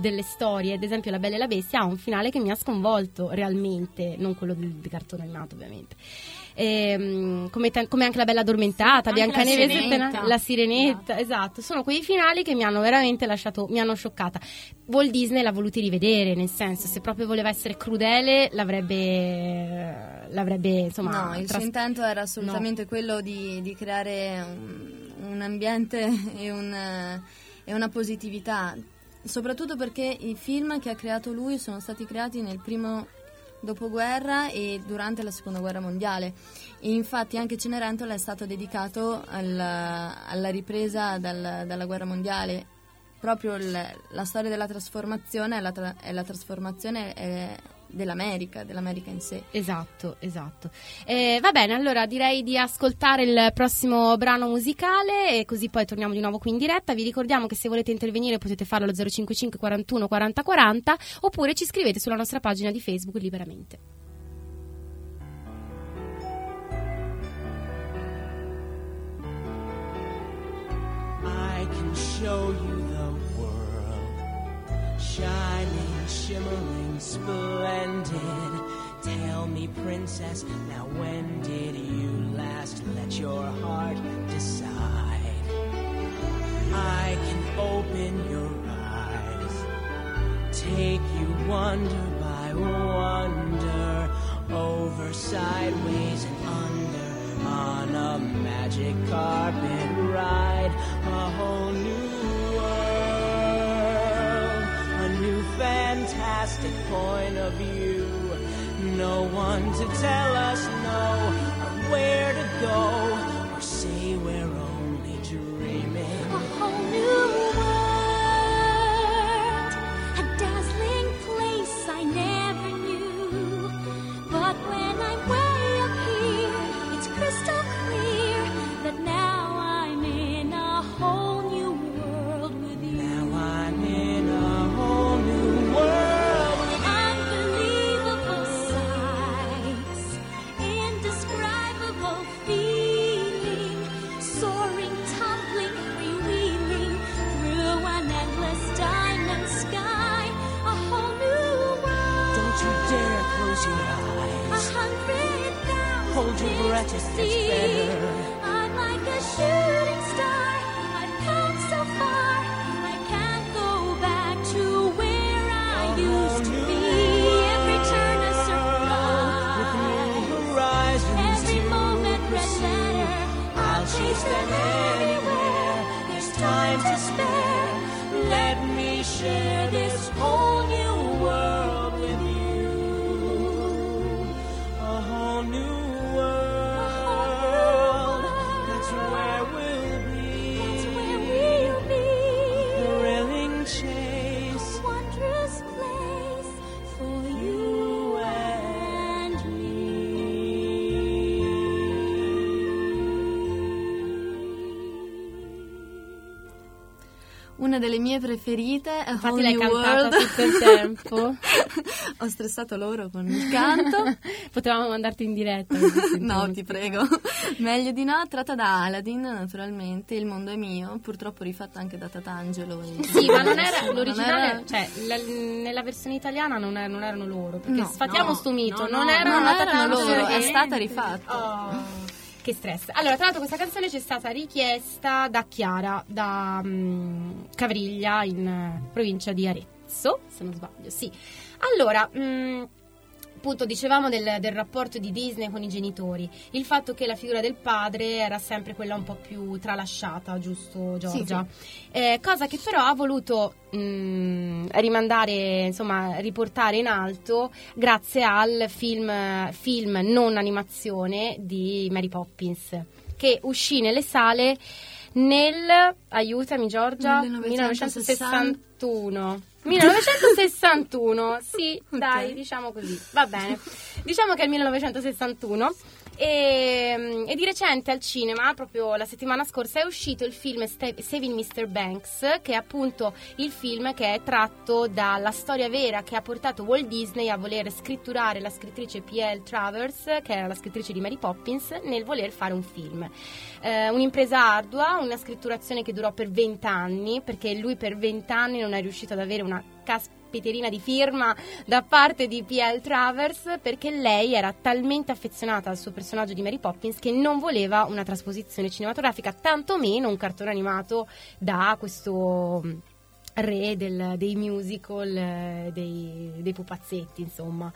delle storie, ad esempio La Bella e la Bestia, ha un finale che mi ha sconvolto realmente, non quello del, del cartone animato ovviamente. E, come, come anche La Bella Addormentata, Biancaneve, la Sirenetta, la sirenetta no. Esatto, sono quei finali che mi hanno veramente lasciato, mi hanno scioccata. Walt Disney l'ha voluti rivedere, nel senso, se proprio voleva essere crudele l'avrebbe l'avrebbe insomma no, il tras- suo intento era assolutamente no. quello di, di creare un, un ambiente e una, e una positività, soprattutto perché i film che ha creato lui sono stati creati nel primo dopoguerra e durante la seconda guerra mondiale, e infatti anche Cenerentola è stato dedicato alla, alla ripresa dal, dalla guerra mondiale. Proprio il, la storia della trasformazione è la, tra, è la trasformazione è dell'America, dell'America in sé. Esatto, esatto. Eh, va bene, allora direi di ascoltare il prossimo brano musicale e così poi torniamo di nuovo qui in diretta. Vi ricordiamo che se volete intervenire potete farlo allo zero cinque cinque quarantuno quaranta quaranta oppure ci scrivete sulla nostra pagina di Facebook liberamente. I can show you the world, shining, shimmering, splendid. Tell me, princess, now when did you last let your heart decide? I can open your eyes, take you wonder by wonder, over, sideways, and under, on a magic carpet ride, a whole new world. Fantastic point of view. No one to tell us no, or where to go, or say we're only dreaming. A whole new world, a dazzling place I never knew. But when I'm way up here, it's crystal clear that now I'm in a whole new world with you. Now I'm in a whole new world. Unbelievable sights, indescribable feeling, soaring, tumbling, freewheeling through an endless diamond sky, a whole new world. Don't you dare close your eyes. A hundred thousand. Hold your breath, it's better. I'm like a shooting star. I've come so far. I can't go back to where I. una delle mie preferite, A Whole New World. Tutto il tempo. Ho stressato loro con il canto. Potevamo mandarti in diretta. No, ti prego. Meglio di no, tratta da Aladdin, naturalmente, Il mondo è mio, purtroppo rifatta anche da Tatangelo. E... sì, ma non era l'originale, non era... cioè la, nella versione italiana non, è, non erano loro, perché no, sfatiamo no, sto mito, no, no, non erano, non erano loro, è stata rifatta. Oh. Che stress. Allora, tra l'altro questa canzone ci è stata richiesta da Chiara, da um, Cavriglia, in uh, provincia di Arezzo, se non sbaglio, sì. Allora, um, appunto dicevamo del, del rapporto di Disney con i genitori, il fatto che la figura del padre era sempre quella un po' più tralasciata, giusto Giorgia? Sì, sì. Eh, cosa che però ha voluto mh, rimandare, insomma riportare in alto grazie al film, film non animazione di Mary Poppins, che uscì nelle sale nel, aiutami Giorgia, millenovecentosessantuno millenovecentosessantuno sì, okay. Dai, diciamo così, va bene, diciamo che è il millenovecentosessantuno. E, e di recente al cinema, proprio la settimana scorsa, è uscito il film Saving mister Banks, che è appunto il film che è tratto dalla storia vera che ha portato Walt Disney a voler scritturare la scrittrice P L Travers, che era la scrittrice di Mary Poppins, nel voler fare un film. Eh, un'impresa ardua, una scritturazione che durò per venti anni, perché lui per venti anni non è riuscito ad avere una casp- Caterina di firma da parte di P L Travers, perché lei era talmente affezionata al suo personaggio di Mary Poppins che non voleva una trasposizione cinematografica, tantomeno un cartone animato da questo re del, dei musical, dei, dei pupazzetti, insomma.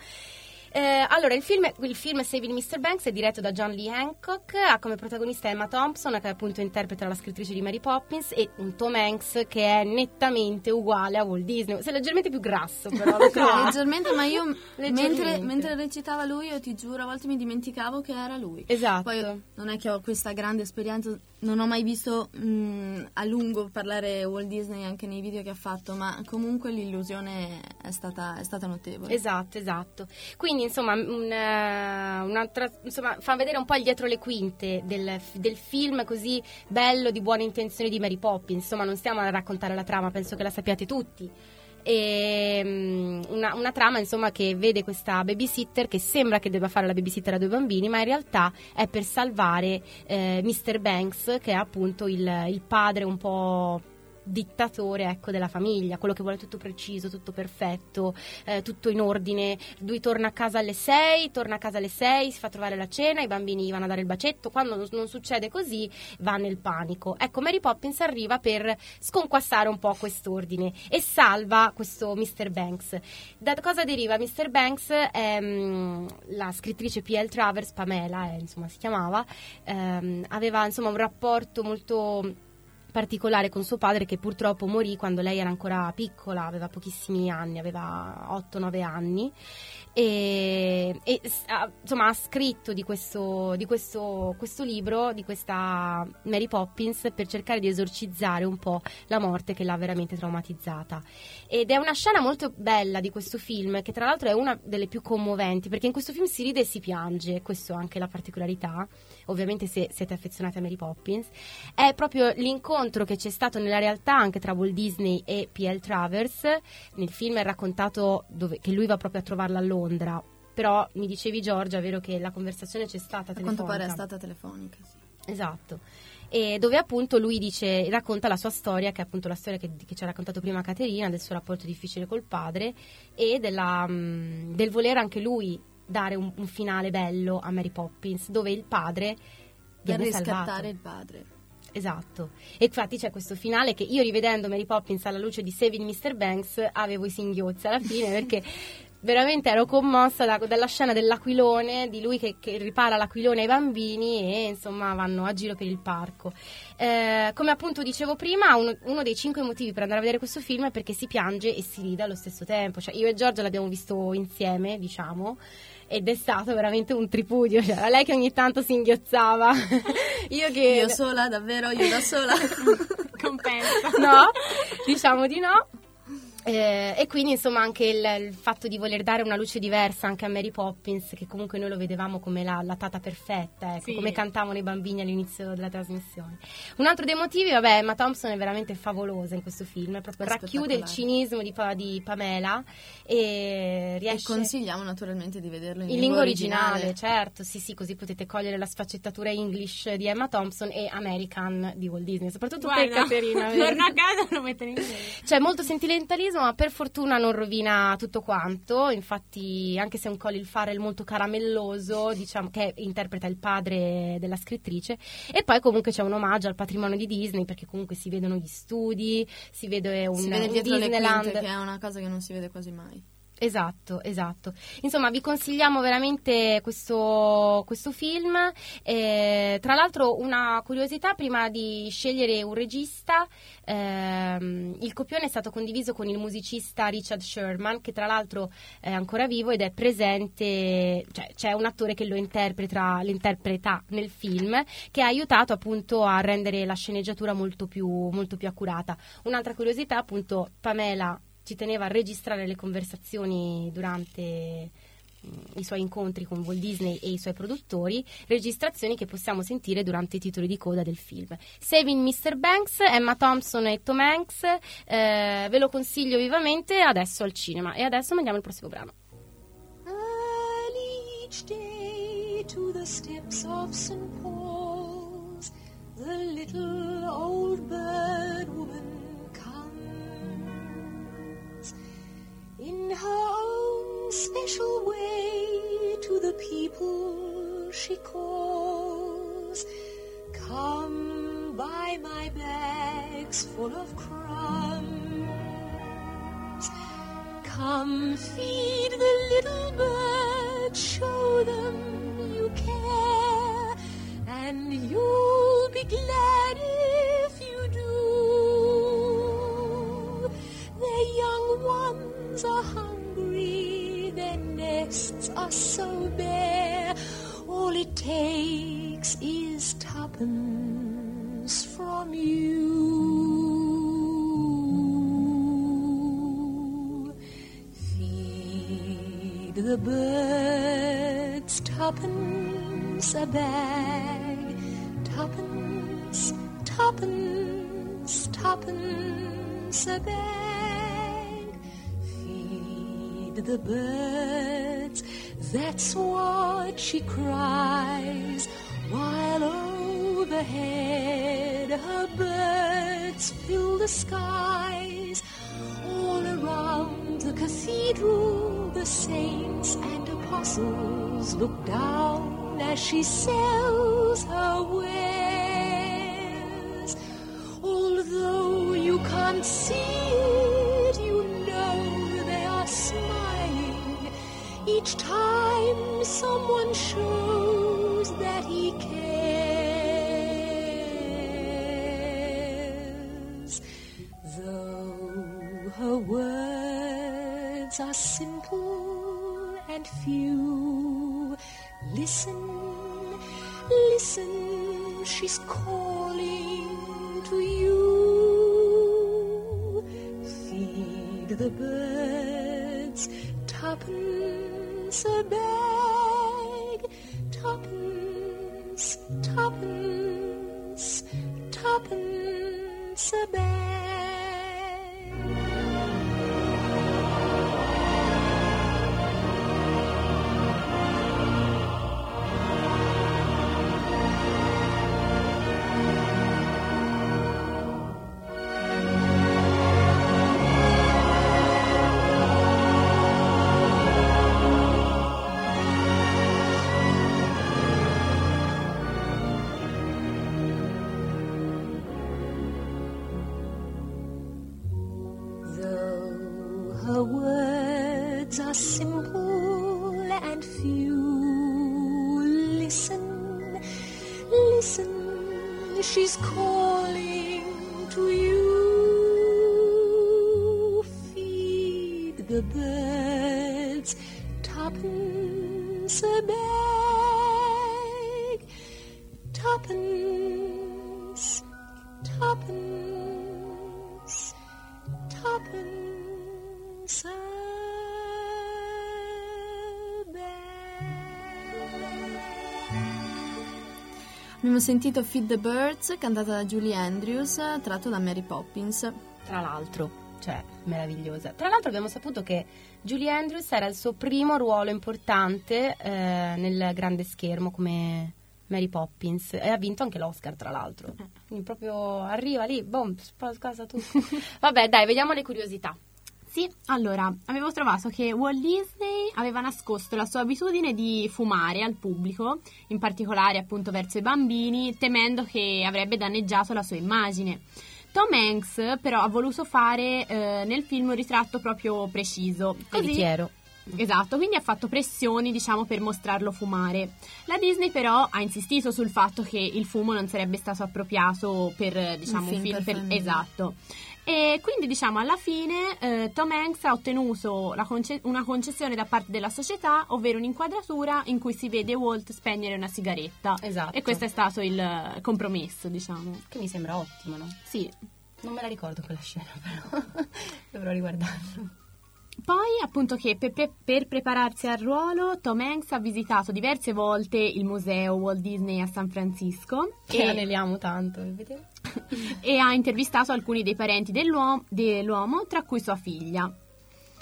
Eh, allora, il film, il film Saving mister Banks è diretto da John Lee Hancock, ha come protagonista Emma Thompson, che appunto interpreta la scrittrice di Mary Poppins, e un Tom Hanks che è nettamente uguale a Walt Disney, se leggermente più grasso però. Lo so. Leggermente, ma io leggermente. Mentre, mentre recitava lui, io ti giuro, a volte mi dimenticavo che era lui. Esatto. Poi non è che ho questa grande esperienza, non ho mai visto mh, a lungo parlare Walt Disney anche nei video che ha fatto, ma comunque l'illusione è stata, è stata notevole. Esatto, esatto. Quindi insomma, una, un'altra, insomma, fa vedere un po' il dietro le quinte del, del film così bello di buone intenzioni di Mary Poppins. Insomma, non stiamo a raccontare la trama, penso che la sappiate tutti. E una, una trama, insomma, che vede questa babysitter che sembra che debba fare la babysitter a due bambini, ma in realtà è per salvare eh, mister Banks, che è appunto il, il padre un po' dittatore, ecco, della famiglia, quello che vuole tutto preciso, tutto perfetto, eh, tutto in ordine. Lui torna a casa alle sei, torna a casa alle sei, si fa trovare la cena, i bambini gli vanno a dare il bacetto, quando non succede così va nel panico. Ecco, Mary Poppins arriva per sconquassare un po' quest'ordine e salva questo mister Banks. Da cosa deriva mister Banks? Ehm, la scrittrice P L Travers, Pamela, eh, insomma si chiamava, ehm, aveva insomma un rapporto molto particolare con suo padre, che purtroppo morì quando lei era ancora piccola, aveva pochissimi anni, aveva otto nove anni, e, e insomma ha scritto di questo, di questo, questo libro, di questa Mary Poppins, per cercare di esorcizzare un po' la morte che l'ha veramente traumatizzata. Ed è una scena molto bella di questo film, che tra l'altro è una delle più commoventi, perché in questo film si ride e si piange, questo è anche la particolarità, ovviamente se siete affezionati a Mary Poppins. È proprio l'incontro che c'è stato nella realtà anche tra Walt Disney e P L Travers. Nel film è raccontato dove, che lui va proprio a trovarla a Londra, però mi dicevi Giorgia, vero, che la conversazione c'è stata a telefonica. A quanto pare è stata telefonica, sì. Esatto. E dove appunto lui dice, racconta la sua storia, che è appunto la storia che, che ci ha raccontato prima Caterina, del suo rapporto difficile col padre e della, mh, del voler anche lui dare un, un finale bello a Mary Poppins, dove il padre viene salvato. Per riscattare il padre. Esatto, e infatti c'è questo finale che io, rivedendo Mary Poppins alla luce di Saving mister Banks, avevo i singhiozzi alla fine, perché veramente ero commossa da, dalla scena dell'aquilone, di lui che, che ripara l'aquilone ai bambini e insomma vanno a giro per il parco. Eh, come appunto dicevo prima, uno, uno dei cinque motivi per andare a vedere questo film è perché si piange e si ride allo stesso tempo. Cioè, io e Giorgia l'abbiamo visto insieme, diciamo, ed è stato veramente un tripudio, cioè lei che ogni tanto singhiozzava, io che io sola, davvero io da sola compensa, no, diciamo di no. Eh, e quindi insomma anche il, il fatto di voler dare una luce diversa anche a Mary Poppins, che comunque noi lo vedevamo come la, la tata perfetta, ecco, sì, come cantavano i bambini all'inizio della trasmissione. Un altro dei motivi, vabbè, Emma Thompson è veramente favolosa in questo film, proprio racchiude il cinismo di, di Pamela e riesce... E consigliamo naturalmente di vederlo in, in lingua originale, originale, certo, sì sì, così potete cogliere la sfaccettatura English di Emma Thompson e American di Walt Disney, soprattutto per Caterina. Torna a casa, lo metto in inglese. Cioè, molto sentimentalismo, ma per fortuna non rovina tutto quanto. Infatti, anche se è un Colin Farrell molto caramelloso, diciamo, che interpreta il padre della scrittrice, e poi comunque c'è un omaggio al patrimonio di Disney, perché comunque si vedono gli studi, si vede un, si vede un dietro Disneyland, le quinte, che è una cosa che non si vede quasi mai. Esatto, esatto. Insomma, vi consigliamo veramente questo, questo film. Eh, tra l'altro, una curiosità: prima di scegliere un regista, ehm, il copione è stato condiviso con il musicista Richard Sherman, che tra l'altro è ancora vivo ed è presente, cioè c'è un attore che lo interpreta, l'interpreta nel film, che ha aiutato appunto a rendere la sceneggiatura molto più, molto più accurata. Un'altra curiosità, appunto, Pamela ci teneva a registrare le conversazioni durante i suoi incontri con Walt Disney e i suoi produttori, registrazioni che possiamo sentire durante i titoli di coda del film. Saving mister Banks, Emma Thompson e Tom Hanks, eh, ve lo consiglio vivamente, adesso al cinema. E adesso mandiamo il prossimo brano. I'll each day to the steps of Saint Paul's, the little old bird woman. In her own special way to the people she calls. Come buy my bags full of crumbs. Come feed the little birds, show them you care, and you'll be glad if you do. The young ones are hungry, their nests are so bare, all it takes is tuppence from you. Feed the birds tuppence a bag, tuppence, tuppence, tuppence a bag. The birds, that's what she cries, while overhead her birds fill the skies. All around the cathedral, the saints and apostles look down as she sells her wares. Although you can't see it, you know they are smiling. Each time someone shows that he cares. Though her words are simple and few, listen, listen, she's calling to you. Feed the birds tuppence a bag, tuppence, tuppence, tuppence a bag. She's calling to you. Feed the birds tuppence a bag, tuppence, tuppence, tuppence Abbiamo sentito Feed the Birds, cantata da Julie Andrews, tratto da Mary Poppins. Tra l'altro, cioè, meravigliosa. Tra l'altro abbiamo saputo che Julie Andrews era il suo primo ruolo importante eh, nel grande schermo come Mary Poppins, e ha vinto anche l'Oscar, tra l'altro. Quindi proprio arriva lì, boom, casa tu. Vabbè, dai, vediamo le curiosità. Sì, allora, avevo trovato che Walt Disney aveva nascosto la sua abitudine di fumare al pubblico, in particolare appunto verso i bambini, temendo che avrebbe danneggiato la sua immagine. Tom Hanks però ha voluto fare eh, nel film un ritratto proprio preciso, così chiaro. Esatto, quindi ha fatto pressioni, diciamo, per mostrarlo fumare. La Disney però ha insistito sul fatto che il fumo non sarebbe stato appropriato per, diciamo, un film, film per, per esatto. E quindi, diciamo, alla fine eh, Tom Hanks ha ottenuto la conce- una concessione da parte della società, ovvero un'inquadratura in cui si vede Walt spegnere una sigaretta. Esatto. E questo è stato il compromesso, diciamo, che mi sembra ottimo, no? Sì. Non me la ricordo quella scena, però dovrò riguardarlo. Poi, appunto, che per, pre- per prepararsi al ruolo, Tom Hanks ha visitato diverse volte il museo Walt Disney a San Francisco. Che e... aneliamo tanto, vedete? E ha intervistato alcuni dei parenti dell'uomo, dell'uomo, tra cui sua figlia.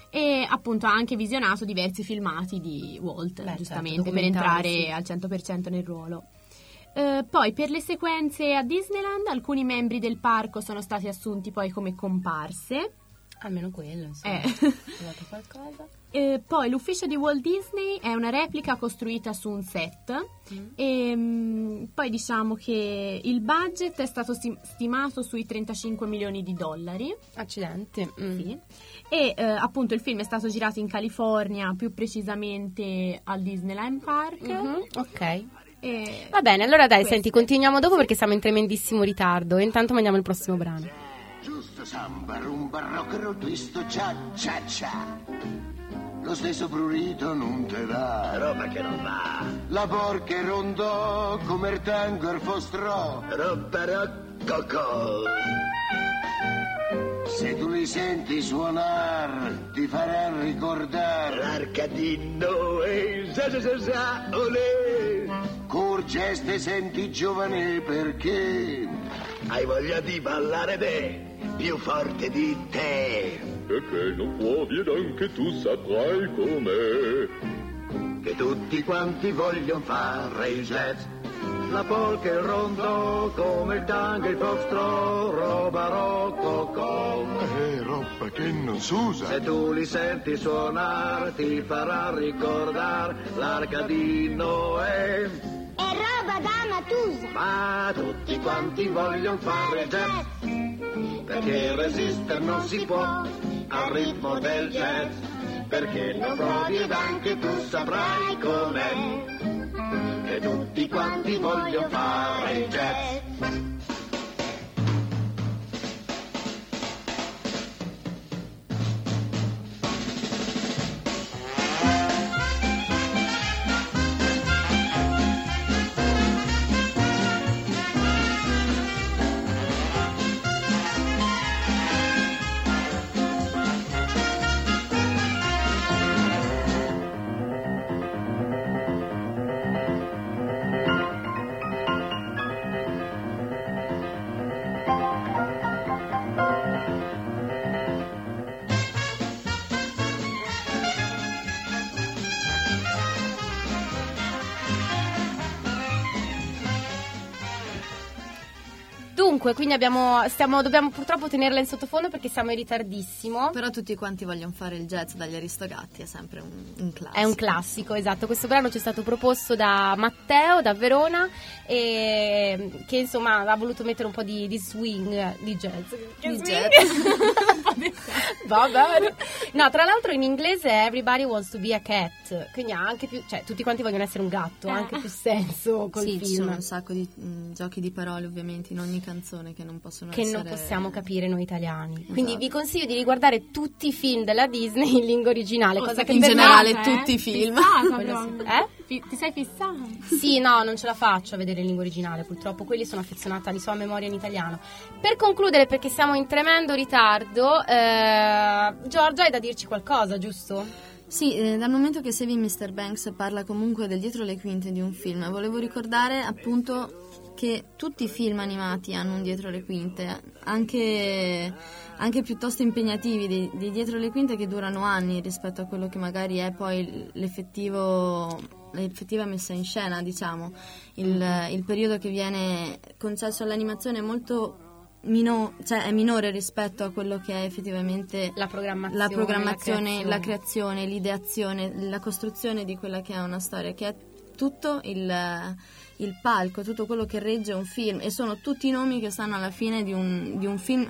E, appunto, ha anche visionato diversi filmati di Walt, beh, giustamente, certo, per entrare sì. al cento per cento nel ruolo. Eh, poi, per le sequenze a Disneyland, alcuni membri del parco sono stati assunti poi come comparse. Almeno quello, insomma, eh. trovato qualcosa. Eh, poi l'ufficio di Walt Disney è una replica costruita su un set. Mm. E mh, poi diciamo che il budget è stato sim- stimato sui trentacinque milioni di dollari. Accidenti. Mm. Sì. E eh, appunto il film è stato girato in California, più precisamente al Disneyland Park. Mm-hmm. Ok. E va bene, allora dai, queste. Senti, continuiamo dopo perché siamo in tremendissimo ritardo. E intanto mandiamo il prossimo brano. Giusto samba, rumba, rock, rotwisto, cia, cia, cia. Lo stesso prurito non te dà, roba che non va. La porca rondò come il tango e il fostrò, roba roccocò. Se tu li senti suonar, ti farà ricordare l'arcadino e sa sa sa sa olè. Corgeste senti giovane perché hai voglia di ballare bene, più forte di te. Perché non puoi ed anche tu saprai com'è. Che tutti quanti vogliono fare il jazz, la polca e il rondò, come il tango e il foxtrot, roba rococò. È roba che non s'usa. Se tu li senti suonare, ti farà ricordare l'arca di Noè. È roba da Matusa. Ma tutti quanti vogliono fare il jazz, perché resistere non si può al ritmo del jazz, perché lo provi ed anche tu saprai com'è, che tutti quanti vogliono fare il jazz. Quindi abbiamo, stiamo, dobbiamo purtroppo tenerla in sottofondo perché siamo in ritardissimo. Però tutti quanti vogliono fare il jazz dagli Aristogatti, è sempre un, un classico. È un classico, esatto. Questo brano ci è stato proposto da Matteo, da Verona, e che insomma ha voluto mettere un po' di, di swing, di jazz. Di jazz. Va bene. No, tra l'altro in inglese è Everybody Wants to Be a Cat, quindi ha anche più, cioè tutti quanti vogliono essere un gatto, ha eh. anche più senso col sì, film. Ci sono un sacco di mh, giochi di parole ovviamente in ogni canzone che non possono che essere... non possiamo capire noi italiani, esatto. Quindi vi consiglio di riguardare tutti i film della Disney in lingua originale, oh, cosa che in generale eh? tutti i film fissata, sì. eh? ti sei fissata? Sì, no, non ce la faccio a vedere in lingua originale purtroppo, quelli sono affezionata di sua memoria in italiano. Per concludere, perché siamo in tremendo ritardo, eh, Giorgia hai da dirci qualcosa, giusto? Sì, eh, dal momento che Saving mister Banks parla comunque del dietro le quinte di un film, volevo ricordare appunto che tutti i film animati hanno un dietro le quinte, anche, anche piuttosto impegnativi, dei, dei dietro le quinte che durano anni rispetto a quello che magari è poi l'effettivo... l'effettiva messa in scena, diciamo il, il periodo che viene concesso all'animazione è molto mino, cioè è minore rispetto a quello che è effettivamente la programmazione, la, programmazione, la, creazione. la creazione, l'ideazione, la costruzione di quella che è una storia, che è tutto il, il palco, tutto quello che regge un film, e sono tutti i nomi che stanno alla fine di un, di un film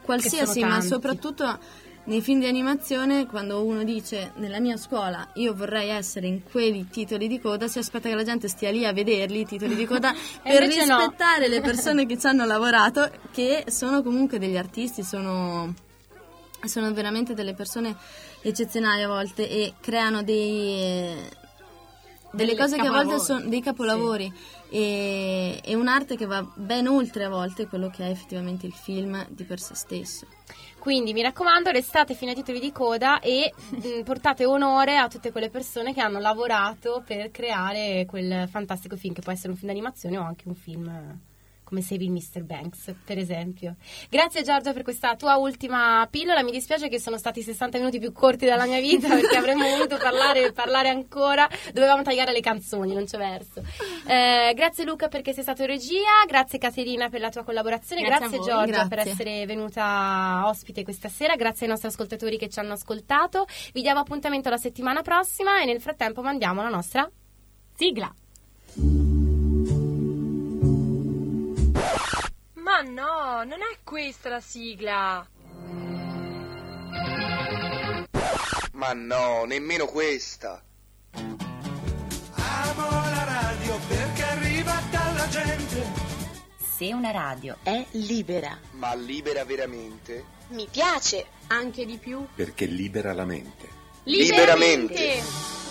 qualsiasi, ma soprattutto nei film di animazione, quando uno dice nella mia scuola io vorrei essere in quei titoli di coda, si aspetta che la gente stia lì a vederli i titoli di coda per rispettare no. le persone che ci hanno lavorato, che sono comunque degli artisti, sono, sono veramente delle persone eccezionali a volte, e creano dei, delle cose che a volte sono dei capolavori, sì. e, è un'arte che va ben oltre a volte quello che è effettivamente il film di per sé stesso. Quindi mi raccomando, restate fino ai titoli di coda e mh, portate onore a tutte quelle persone che hanno lavorato per creare quel fantastico film, che può essere un film d'animazione o anche un film come Saving mister Banks, per esempio. Grazie Giorgia per questa tua ultima pillola. Mi dispiace che sono stati sessanta minuti più corti della mia vita, perché avremmo voluto parlare e parlare ancora. Dovevamo tagliare le canzoni, non c'è verso. Eh, grazie Luca perché sei stato in regia, grazie Caterina per la tua collaborazione, grazie, grazie Giorgia grazie. per essere venuta ospite questa sera, grazie ai nostri ascoltatori che ci hanno ascoltato. Vi diamo appuntamento la settimana prossima e nel frattempo mandiamo la nostra sigla. Ma no, non è questa la sigla. Ma no, nemmeno questa. Amo la radio perché arriva dalla gente. Se una radio è libera, ma libera veramente? Mi piace, anche di più, perché libera la mente. Liberamente. Liberamente.